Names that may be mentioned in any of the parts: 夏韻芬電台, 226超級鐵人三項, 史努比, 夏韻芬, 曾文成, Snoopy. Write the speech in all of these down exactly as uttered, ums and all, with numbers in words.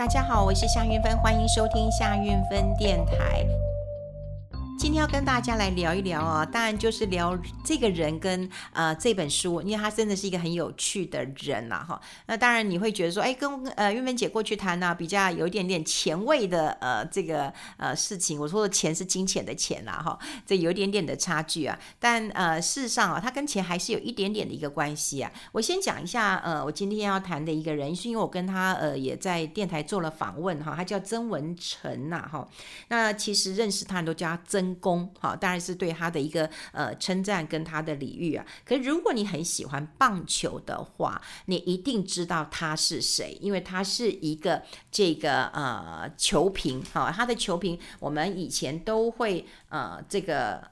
大家好，我是夏韻芬，欢迎收听夏韻芬电台。今天要跟大家来聊一聊啊，当然就是聊这个人跟呃这本书，因为他真的是一个很有趣的人啦、啊、那当然你会觉得说，哎，跟呃韻芬姐过去谈啊，比较有一点点前卫的呃这个呃事情。我说的钱是金钱的钱啦、啊、这有一点点的差距啊。但呃事实上啊，他跟钱还是有一点点的一个关系啊。我先讲一下呃我今天要谈的一个人，是因为我跟他呃也在电台做了访问哈、啊，他叫曾文成啊哈。那其实认识他很多叫他曾。当然是对他的一个、呃、称赞跟他的礼遇、啊、可是如果你很喜欢棒球的话，你一定知道他是谁，因为他是一个这个、呃、球评、哦、他的球评我们以前都会、呃、这个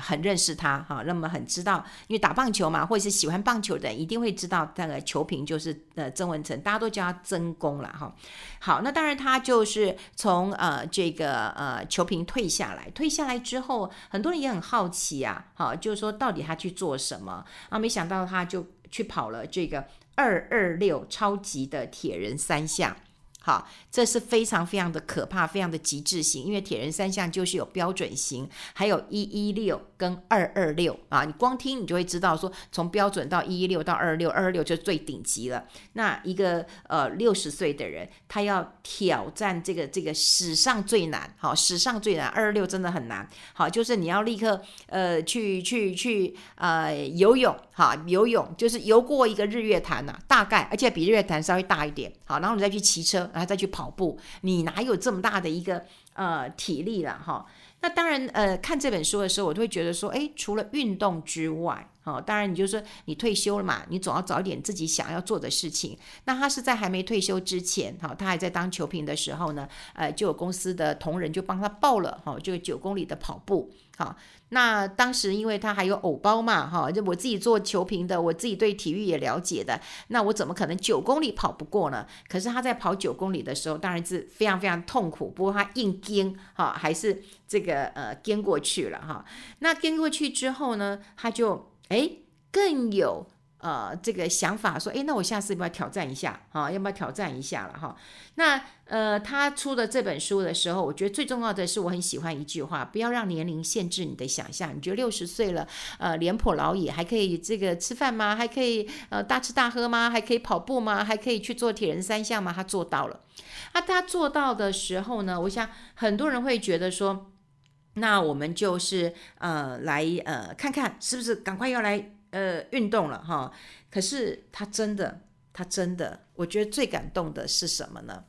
很认识他哈，那么很知道，因为打棒球嘛，或者是喜欢棒球的人一定会知道那个球评就是呃曾文成，大家都叫他曾公啦哈。好，那当然他就是从呃这个呃球评退下来，退下来之后，很多人也很好奇啊，好，就是说到底他去做什么啊？没想到他就去跑了这个二二六超级的铁人三项。好，这是非常非常的可怕，非常的极致型，因为铁人三项就是有标准型，还有一一六跟二二六啊，你光听你就会知道说，从标准到一一六到二二六 二二六就是最顶级了。那一个呃六十岁的人，他要挑战这个这个史上最难，好，史上最难二二六真的很难，好，就是你要立刻呃去去去呃游泳，好，游泳就是游过一个日月潭啊，大概而且比日月潭稍微大一点，好，然后你再去骑车。然后再去跑步，你哪有这么大的一个呃体力啦哈？那当然呃看这本书的时候，我就会觉得说，哎，除了运动之外，哦，当然你就说你退休了嘛，你总要找一点自己想要做的事情。那他是在还没退休之前，哦，他还在当球评的时候呢，呃，就有公司的同仁就帮他报了，哦，就九公里的跑步。好，那当时因为他还有偶包嘛，哈，就我自己做球评的，我自己对体育也了解的，那我怎么可能九公里跑不过呢？可是他在跑九公里的时候，当然是非常非常痛苦，不过他硬撑，哈，还是这个呃撑过去了哈。那撑过去之后呢，他就哎更有呃这个想法说，哎，那我下次要不要挑战一下哈？要不要挑战一下了哈？那呃，他出的这本书的时候，我觉得最重要的是，我很喜欢一句话：不要让年龄限制你的想象。你觉得六十岁了，呃，脸颇老矣，还可以这个吃饭吗？还可以呃大吃大喝吗？还可以跑步吗？还可以去做铁人三项吗？他做到了。啊，他做到的时候呢，我想很多人会觉得说，那我们就是呃来呃看看是不是赶快要来呃运动了哈。可是他真的，他真的，我觉得最感动的是什么呢？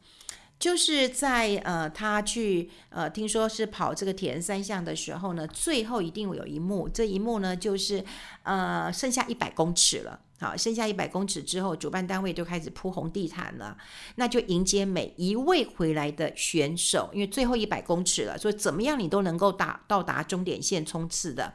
就是在呃，他去呃，听说是跑这个铁人三项的时候呢，最后一定有一幕，这一幕呢就是呃，剩下一百公尺了。好，剩下一百公尺之后，主办单位就开始铺红地毯了，那就迎接每一位回来的选手，因为最后一百公尺了，所以怎么样你都能够达到达终点线冲刺的。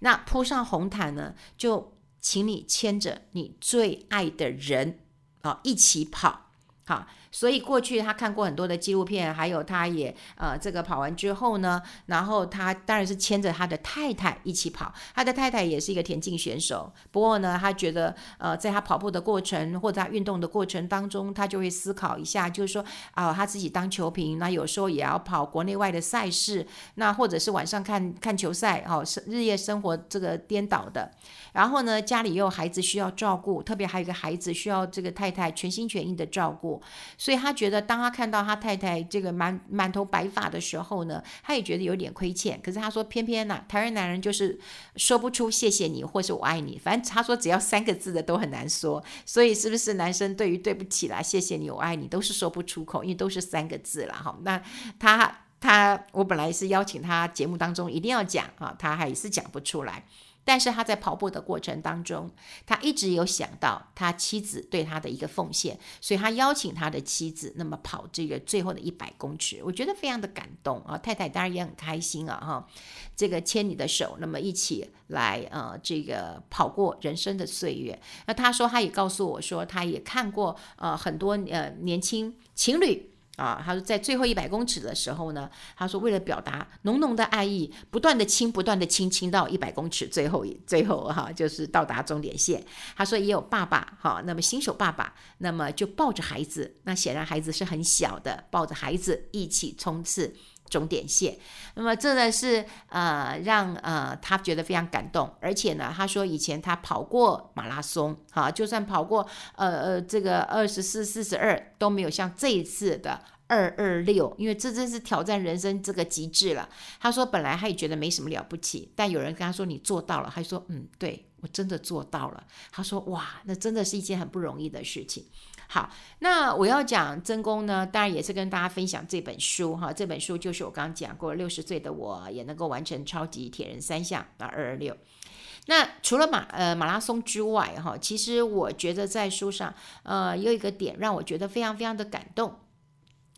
那铺上红毯呢，就请你牵着你最爱的人啊一起跑。好，所以过去他看过很多的纪录片，还有他也呃这个跑完之后呢，然后他当然是牵着他的太太一起跑，他的太太也是一个田径选手，不过呢他觉得呃在他跑步的过程或者他运动的过程当中，他就会思考一下，就是说啊、呃、他自己当球评，那有时候也要跑国内外的赛事，那或者是晚上看看球赛，哦，日夜生活这个颠倒的，然后呢家里也有孩子需要照顾，特别还有一个孩子需要这个太太全心全意的照顾。所以他觉得当他看到他太太这个 满, 满头白发的时候呢，他也觉得有点亏欠，可是他说偏偏啊台湾男人就是说不出谢谢你或是我爱你，反正他说只要三个字的都很难说，所以是不是男生对于对不起啦、谢谢你、我爱你都是说不出口，因为都是三个字啦。那他他我本来是邀请他节目当中一定要讲啊，他还是讲不出来，但是他在跑步的过程当中，他一直有想到他妻子对他的一个奉献，所以他邀请他的妻子那么跑这个最后的一百公尺，我觉得非常的感动啊！太太当然也很开心啊，哈，这个牵你的手，那么一起来呃，这个跑过人生的岁月。那他说，他也告诉我说，他也看过呃很多呃年轻情侣。啊，他说在最后一百公尺的时候呢，他说为了表达浓浓的爱意，不断的亲，不断的亲，亲到一百公尺最后最后哈、啊，就是到达终点线。他说也有爸爸哈、啊，那么新手爸爸，那么就抱着孩子，那显然孩子是很小的，抱着孩子一起冲刺终点线。那么真的是呃让呃他觉得非常感动，而且呢，他说以前他跑过马拉松，哈，就算跑过呃呃这个二十四、四十二都没有像这一次的二二六，因为这真是挑战人生这个极致了。他说本来他也觉得没什么了不起，但有人跟他说你做到了，他说嗯，对我真的做到了。他说哇，那真的是一件很不容易的事情。好，那我要讲真功呢，当然也是跟大家分享这本书哈，这本书就是我刚刚讲过，六十岁的我也能够完成超级铁人三项啊，二二六。那除了马呃马拉松之外哈，其实我觉得在书上呃有一个点让我觉得非常非常的感动。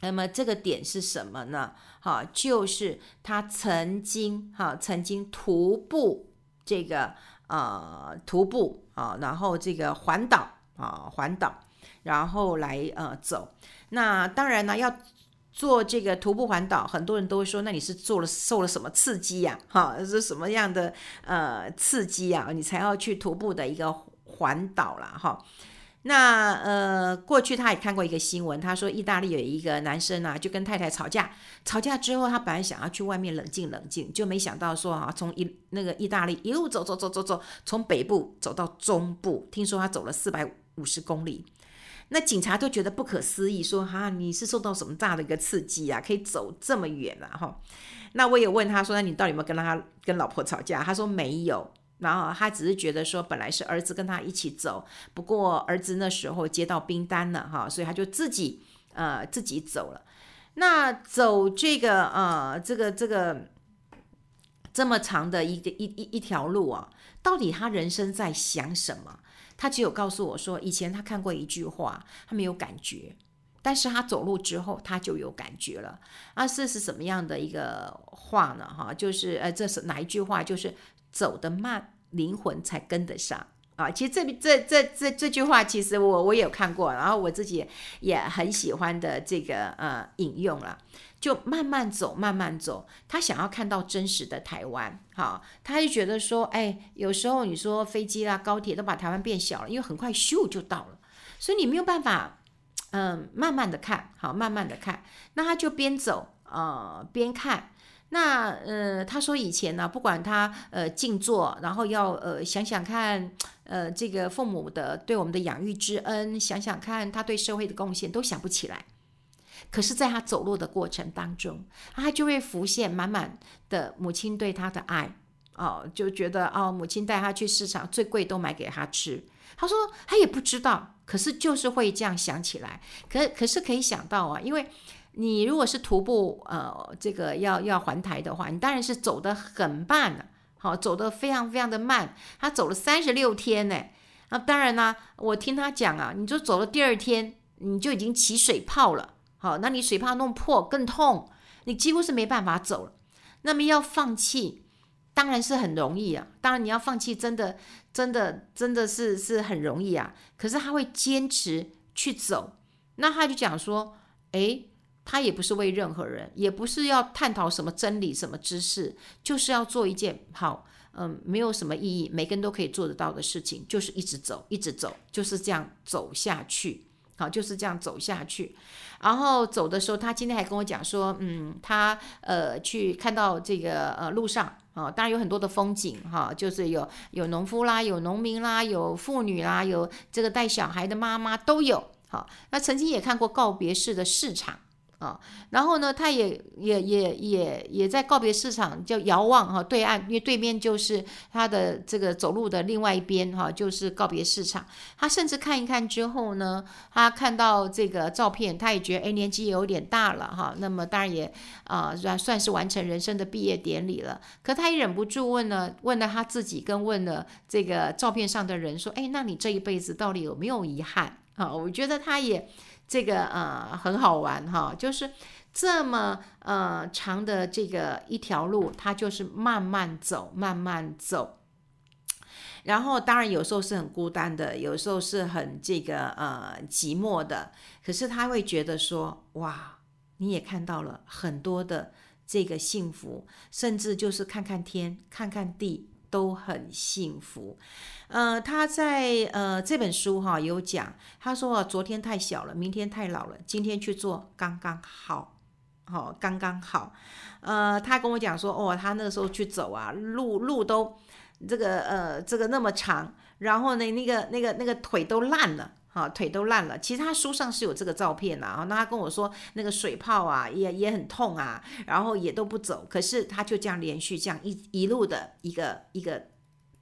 那么这个点是什么呢？哈，就是他曾经哈曾经徒步这个呃徒步啊，然后这个环岛啊环岛。然后来呃走，那当然呢，要做这个徒步环岛，很多人都会说，那你是做了受了什么刺激呀、啊？哈，是什么样的呃刺激呀、啊？你才要去徒步的一个环岛啦，哈。那呃，过去他也看过一个新闻，他说意大利有一个男生啊，就跟太太吵架，吵架之后他本来想要去外面冷静冷静，就没想到说啊，从一那个意大利一路走走走走走，从北部走到中部，听说他走了四百五十公里。那警察都觉得不可思议，说哈，你是受到什么大的一个刺激啊，可以走这么远啊哈。那我也问他说，那你到底有没有跟他跟老婆吵架？他说没有。然后他只是觉得说，本来是儿子跟他一起走，不过儿子那时候接到兵单了哈，所以他就自己呃自己走了。那走这个呃这个这个这么长的一个一一一条路啊，到底他人生在想什么？他只有告诉我说，以前他看过一句话，他没有感觉，但是他走路之后他就有感觉了。啊，这是什么样的一个话呢？哈，就是呃，这是哪一句话？就是走得慢，灵魂才跟得上啊。其实这这这这这句话，其实我我也有看过，然后我自己也很喜欢的这个呃引用了。就慢慢走，慢慢走。他想要看到真实的台湾，哈，他就觉得说，哎，有时候你说飞机啦、高铁都把台湾变小了，因为很快咻就到了，所以你没有办法，嗯、呃，慢慢的看，好，慢慢的看。那他就边走，呃，边看。那呃，他说以前呢、啊，不管他呃静坐，然后要呃想想看，呃，这个父母的对我们的养育之恩，想想看他对社会的贡献，都想不起来。可是在他走路的过程当中，他就会浮现满满的母亲对他的爱、哦、就觉得、哦、母亲带他去市场最贵都买给他吃，他说他也不知道，可是就是会这样想起来。 可, 可是可以想到啊，因为你如果是徒步、呃、这个 要, 要环台的话，你当然是走得很慢、啊哦、走得非常非常的慢。他走了三十六天呢。那当然啦、啊，我听他讲啊，你就走了第二天你就已经起水泡了，好，那你水泡弄破更痛，你几乎是没办法走了。那么要放弃当然是很容易啊，当然你要放弃真的真的真的是是很容易啊，可是他会坚持去走。那他就讲说，诶，他也不是为任何人，也不是要探讨什么真理什么知识，就是要做一件好嗯，没有什么意义，每个人都可以做得到的事情，就是一直走一直走，就是这样走下去，好，就是这样走下去。然后走的时候，他今天还跟我讲说，嗯，他呃去看到这个呃路上啊、哦，当然有很多的风景哈、哦，就是有有农夫啦，有农民啦，有妇女啦，有这个带小孩的妈妈都有。好、哦，那曾经也看过告别式的市场啊、哦，然后呢，他也也也也也在告别市场叫遥望哈、哦、对岸，因为对面就是他的这个走路的另外一边哈、哦，就是告别市场。他甚至看一看之后呢，他看到这个照片，他也觉得哎，年纪也有点大了哈、哦，那么当然也啊、呃、算是完成人生的毕业典礼了。可他也忍不住问了问了他自己，跟问了这个照片上的人说，哎，那你这一辈子到底有没有遗憾啊、哦？我觉得他也。这个呃很好玩哈，就是这么呃长的这个一条路，它就是慢慢走，慢慢走。然后当然有时候是很孤单的，有时候是很这个呃寂寞的，可是他会觉得说，哇，你也看到了很多的这个幸福，甚至就是看看天看看地都很幸福。呃，他在呃这本书哈、啊、有讲，他说、啊、昨天太小了，明天太老了，今天去做刚刚好，好、哦、刚刚好。呃，他跟我讲说，哦，他那个时候去走啊，路路都这个呃这个那么长，然后呢，那个那个那个腿都烂了。啊，腿都烂了。其实他书上是有这个照片啊，那他跟我说那个水泡啊也也很痛啊，然后也都不走，可是他就这样连续这样一一路的一个一个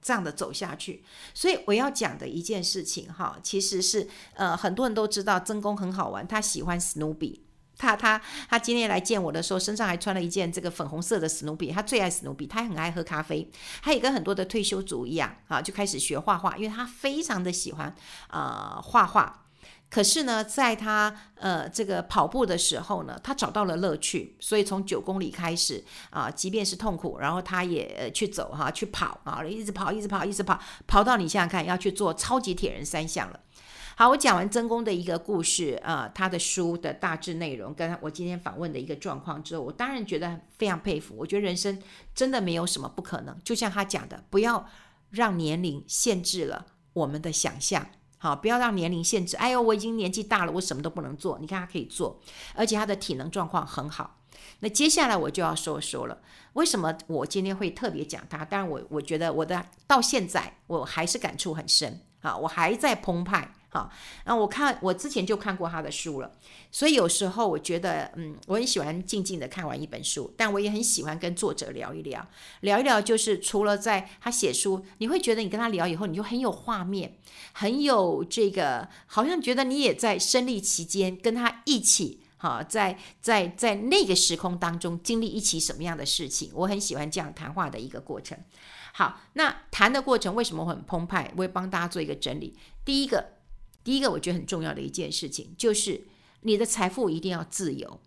这样的走下去。所以我要讲的一件事情哈，其实是呃很多人都知道曾公很好玩，他喜欢 Snoopy。他他他今天来见我的时候，身上还穿了一件这个粉红色的史努比，他最爱史努比，他也很爱喝咖啡，他也跟很多的退休族一样啊，就开始学画画，因为他非常的喜欢呃画画。可是呢，在他呃这个跑步的时候呢，他找到了乐趣，所以从九公里开始啊，即便是痛苦，然后他也、呃、去走哈、啊，去跑啊，一直跑，一直跑，一直跑，跑到你想想看，要去做超级铁人三项了。好，我讲完曾公的一个故事，呃，他的书的大致内容跟我今天访问的一个状况之后，我当然觉得非常佩服。我觉得人生真的没有什么不可能，就像他讲的，不要让年龄限制了我们的想象。好，不要让年龄限制。哎呦，我已经年纪大了，我什么都不能做。你看他可以做，而且他的体能状况很好。那接下来我就要说说了，为什么我今天会特别讲他？当然我，我我觉得我的到现在我还是感触很深啊，我还在澎湃。啊，那我看我之前就看过他的书了，所以有时候我觉得，嗯，我很喜欢静静的看完一本书，但我也很喜欢跟作者聊一聊，聊一聊就是除了在他写书，你会觉得你跟他聊以后，你就很有画面，很有这个，好像觉得你也在身历其间，跟他一起。好，在在在那个时空当中经历一起什么样的事情，我很喜欢这样谈话的一个过程。好，那谈的过程为什么我很澎湃？我会帮大家做一个整理。第一个，第一个我觉得很重要的一件事情，就是你的财富一定要自由。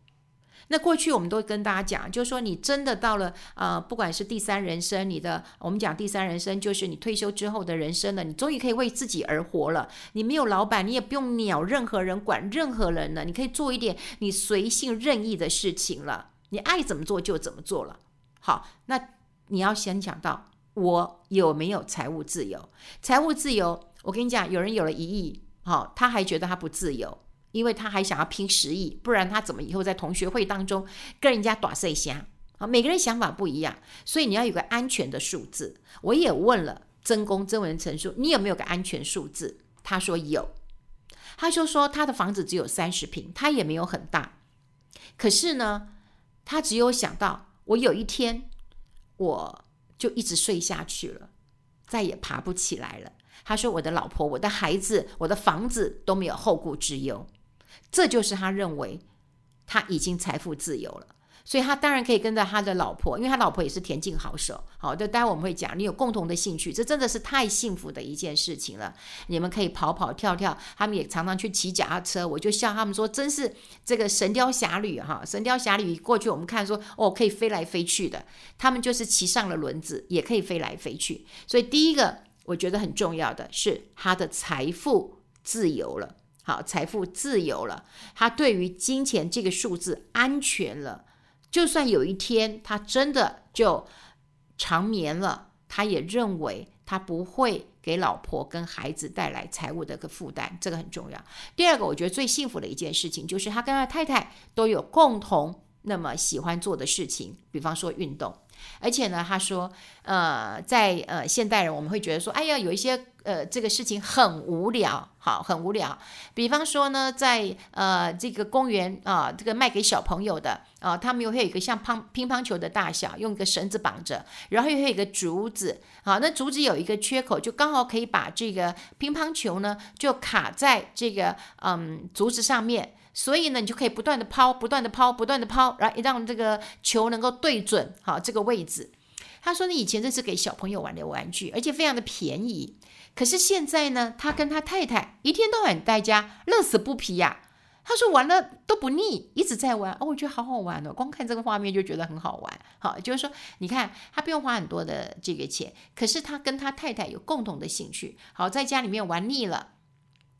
那过去我们都跟大家讲，就是说你真的到了呃，不管是第三人生，你的我们讲第三人生就是你退休之后的人生了，你终于可以为自己而活了，你没有老板，你也不用鸟任何人管任何人了，你可以做一点你随性任意的事情了，你爱怎么做就怎么做了。好，那你要先想到我有没有财务自由。财务自由，我跟你讲，有人有了一亿、哦、他还觉得他不自由，因为他还想要拼十亿，不然他怎么以后在同学会当中跟人家打碎虾？每个人想法不一样，所以你要有个安全的数字。我也问了曾公曾文成说，你有没有个安全数字？他说有，他就说他的房子只有三十平，他也没有很大，可是呢，他只有想到我有一天我就一直睡下去了，再也爬不起来了。他说我的老婆、我的孩子、我的房子都没有后顾之忧。这就是他认为他已经财富自由了，所以他当然可以跟着他的老婆，因为他老婆也是田径好手。好，待会我们会讲，你有共同的兴趣，这真的是太幸福的一件事情了。你们可以跑跑跳跳，他们也常常去骑脚踏车，我就笑他们说，真是这个神雕侠侣哈！神雕侠侣过去我们看说哦，可以飞来飞去的，他们就是骑上了轮子，也可以飞来飞去。所以第一个我觉得很重要的是他的财富自由了。好，财富自由了，他对于金钱这个数字安全了，就算有一天他真的就长眠了，他也认为他不会给老婆跟孩子带来财务的一个负担，这个很重要。第二个我觉得最幸福的一件事情，就是他跟他太太都有共同那么喜欢做的事情，比方说运动。而且呢，他说呃，在呃现代人我们会觉得说，哎呀，有一些呃这个事情很无聊，好，很无聊。比方说呢，在呃这个公园啊、呃，这个卖给小朋友的啊、呃，他们又会有一个像乒乓球的大小，用一个绳子绑着，然后又会有一个竹子，好，那竹子有一个缺口，就刚好可以把这个乒乓球呢就卡在这个嗯竹子上面。所以呢，你就可以不断的抛，不断的抛，不断的抛，然后让这个球能够对准好这个位置。他说，你以前这是给小朋友玩的玩具，而且非常的便宜。可是现在呢，他跟他太太一天到晚在家乐此不疲呀、啊。他说玩了都不腻，一直在玩。哦，我觉得好好玩哦，光看这个画面就觉得很好玩。好，就是说，你看他不用花很多的这个钱，可是他跟他太太有共同的兴趣。好，在家里面玩腻了。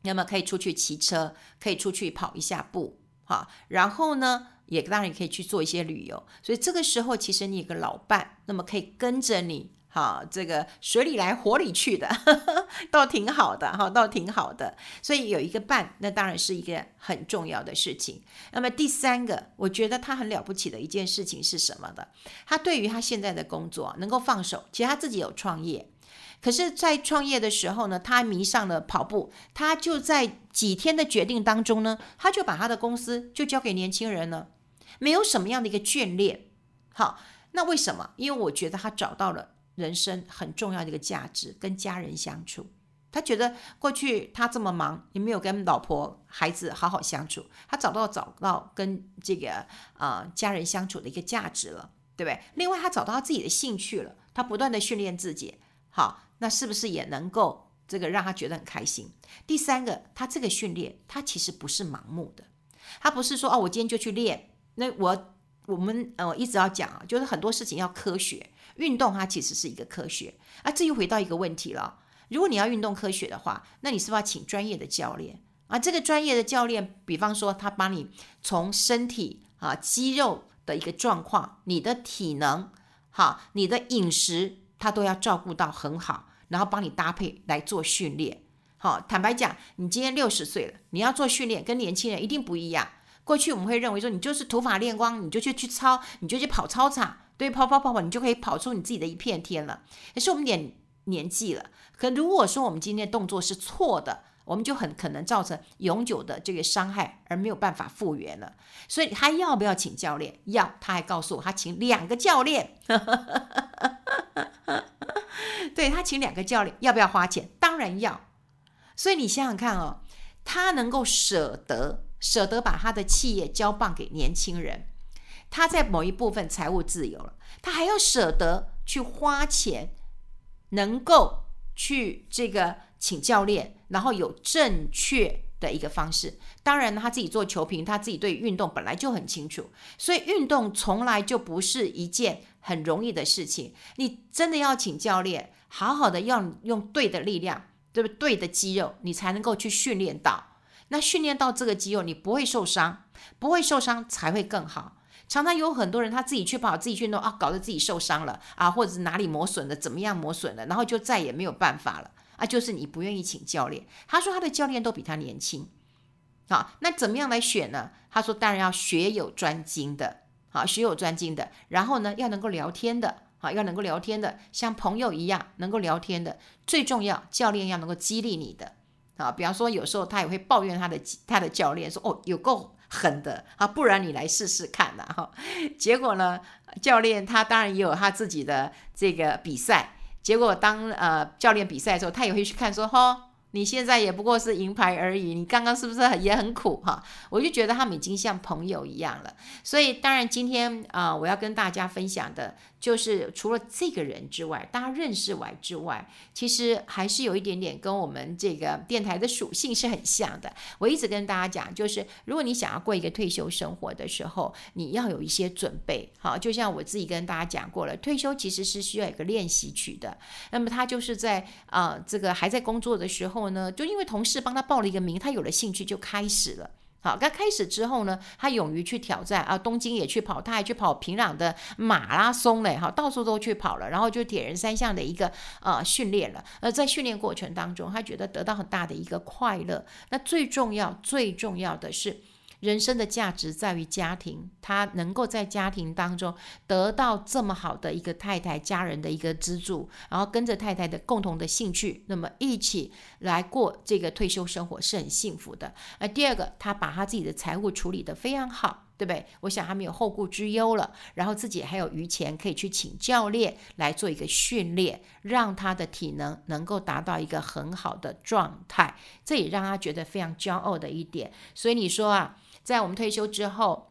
那么可以出去骑车，可以出去跑一下步，好，然后呢也当然可以去做一些旅游。所以这个时候其实你有个老伴，那么可以跟着你好，这个水里来火里去的呵呵，倒挺好的哈，倒挺好的。所以有一个伴，那当然是一个很重要的事情。那么第三个，我觉得他很了不起的一件事情是什么的？他对于他现在的工作能够放手，其实他自己有创业。可是在创业的时候呢，他迷上了跑步，他就在几天的决定当中呢，他就把他的公司就交给年轻人了，没有什么样的一个眷恋。好，那为什么？因为我觉得他找到了人生很重要的一个价值，跟家人相处。他觉得过去他这么忙，也没有跟老婆孩子好好相处，他找到找到跟这个、呃、家人相处的一个价值了，对不对？另外他找到他自己的兴趣了，他不断的训练自己。好，那是不是也能够这个让他觉得很开心？第三个，他这个训练他其实不是盲目的，他不是说、哦、我今天就去练。那我我们、呃、一直要讲、啊、就是很多事情要科学，运动它其实是一个科学啊。这又回到一个问题了，如果你要运动科学的话，那你是不是要请专业的教练啊？这个专业的教练，比方说他把你从身体啊肌肉的一个状况，你的体能好，你的饮食，他都要照顾到很好，然后帮你搭配来做训练。好，坦白讲，你今天六十岁了，你要做训练跟年轻人一定不一样。过去我们会认为说，你就是土法炼光，你就去去操，你就去跑操场，对，跑跑跑跑，你就可以跑出你自己的一片天了。可是我们点年纪了，可如果说我们今天的动作是错的，我们就很可能造成永久的这个伤害，而没有办法复原了。所以他要不要请教练？要，他还告诉我，他请两个教练。对，他请两个教练，要不要花钱？当然要。所以你想想看哦，他能够舍得。舍得把他的企业交棒给年轻人，他在某一部分财务自由了，他还要舍得去花钱，能够去这个请教练，然后有正确的一个方式。当然他自己做球评，他自己对运动本来就很清楚，所以运动从来就不是一件很容易的事情。你真的要请教练，好好的要用对的力量，对不对的肌肉，你才能够去训练到。那训练到这个肌肉，你不会受伤，不会受伤才会更好。常常有很多人他自己去跑，自己去弄啊，搞得自己受伤了啊，或者是哪里磨损了，怎么样磨损了，然后就再也没有办法了啊，就是你不愿意请教练。他说他的教练都比他年轻，好，那怎么样来选呢？他说当然要学有专精的，好，学有专精的，然后呢要能够聊天的。好，要能够聊天的，像朋友一样能够聊天的，最重要教练要能够激励你的。啊，比方说有时候他也会抱怨他的他的教练说，哦，有够狠的啊，不然你来试试看呐、啊、哈、哦。结果呢，教练他当然也有他自己的这个比赛，结果当呃教练比赛的时候，他也会去看说，哈、哦，你现在也不过是银牌而已，你刚刚是不是也很苦哈、啊？我就觉得他们已经像朋友一样了。所以当然今天啊、呃，我要跟大家分享的就是除了这个人之外，大家认识我之外，其实还是有一点点跟我们这个电台的属性是很像的。我一直跟大家讲，就是如果你想要过一个退休生活的时候，你要有一些准备。好，就像我自己跟大家讲过了，退休其实是需要一个练习曲的。那么他就是在、呃、这个还在工作的时候呢，就因为同事帮他报了一个名，他有了兴趣就开始了。好，刚开始之后呢，他勇于去挑战啊，东京也去跑，他还去跑平壤的马拉松嘞，哈，到处都去跑了，然后就铁人三项的一个呃训练了。而在训练过程当中，他觉得得到很大的一个快乐。那最重要、最重要的是，人生的价值在于家庭，他能够在家庭当中得到这么好的一个太太、家人的一个支柱，然后跟着太太的共同的兴趣，那么一起来过这个退休生活是很幸福的。而第二个，他把他自己的财务处理得非常好，对不对？我想他没有后顾之忧了，然后自己还有余钱可以去请教练来做一个训练，让他的体能能够达到一个很好的状态，这也让他觉得非常骄傲的一点。所以你说啊，在我们退休之后，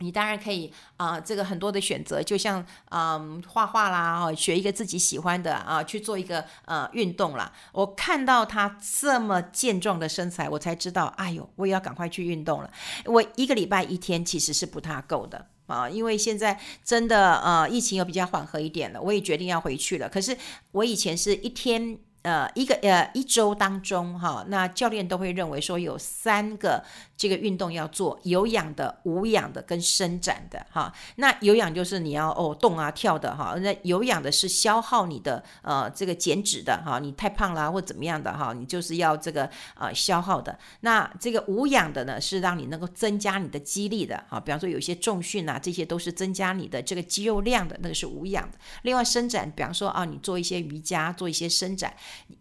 你当然可以啊、呃，这个很多的选择，就像嗯、呃、画画啦、哦，学一个自己喜欢的啊、呃，去做一个呃运动啦。我看到他这么健壮的身材，我才知道，哎呦，我也要赶快去运动了。我一个礼拜一天其实是不太够的。啊，因为现在真的呃，疫情又比较缓和一点了，我也决定要回去了。可是我以前是一天呃一个呃一周当中哈，那教练都会认为说有三个这个运动要做，有氧的、无氧的跟伸展的哈。那有氧就是你要哦动啊跳的哈，那有氧的是消耗你的呃这个减脂的哈，你太胖啦或怎么样的哈，你就是要这个呃消耗的。那这个无氧的呢是让你能够增加你的肌力的哈，比方说有些重训啊，这些都是增加你的这个肌肉量的，那个是无氧的。另外伸展，比方说啊你做一些瑜伽，做一些伸展。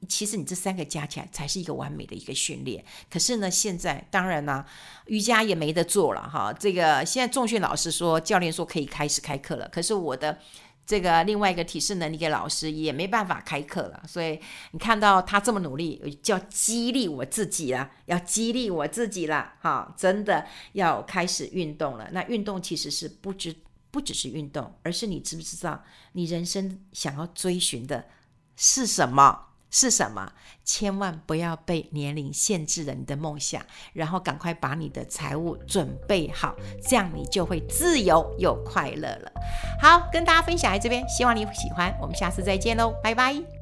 其实你这三个加起来才是一个完美的一个训练。可是呢，现在当然啦、啊，瑜伽也没得做了哈。这个现在重训老师说，教练说可以开始开课了。可是我的这个另外一个体适能力的老师也没办法开课了。所以你看到他这么努力，就要激励我自己啦，要激励我自己啦，哈，真的要开始运动了。那运动其实是不只不只是运动，而是你知不知道你人生想要追寻的是什么？是什么？千万不要被年龄限制了你的梦想，然后赶快把你的财务准备好，这样你就会自由又快乐了。好，跟大家分享在这边，希望你喜欢，我们下次再见喽，拜拜。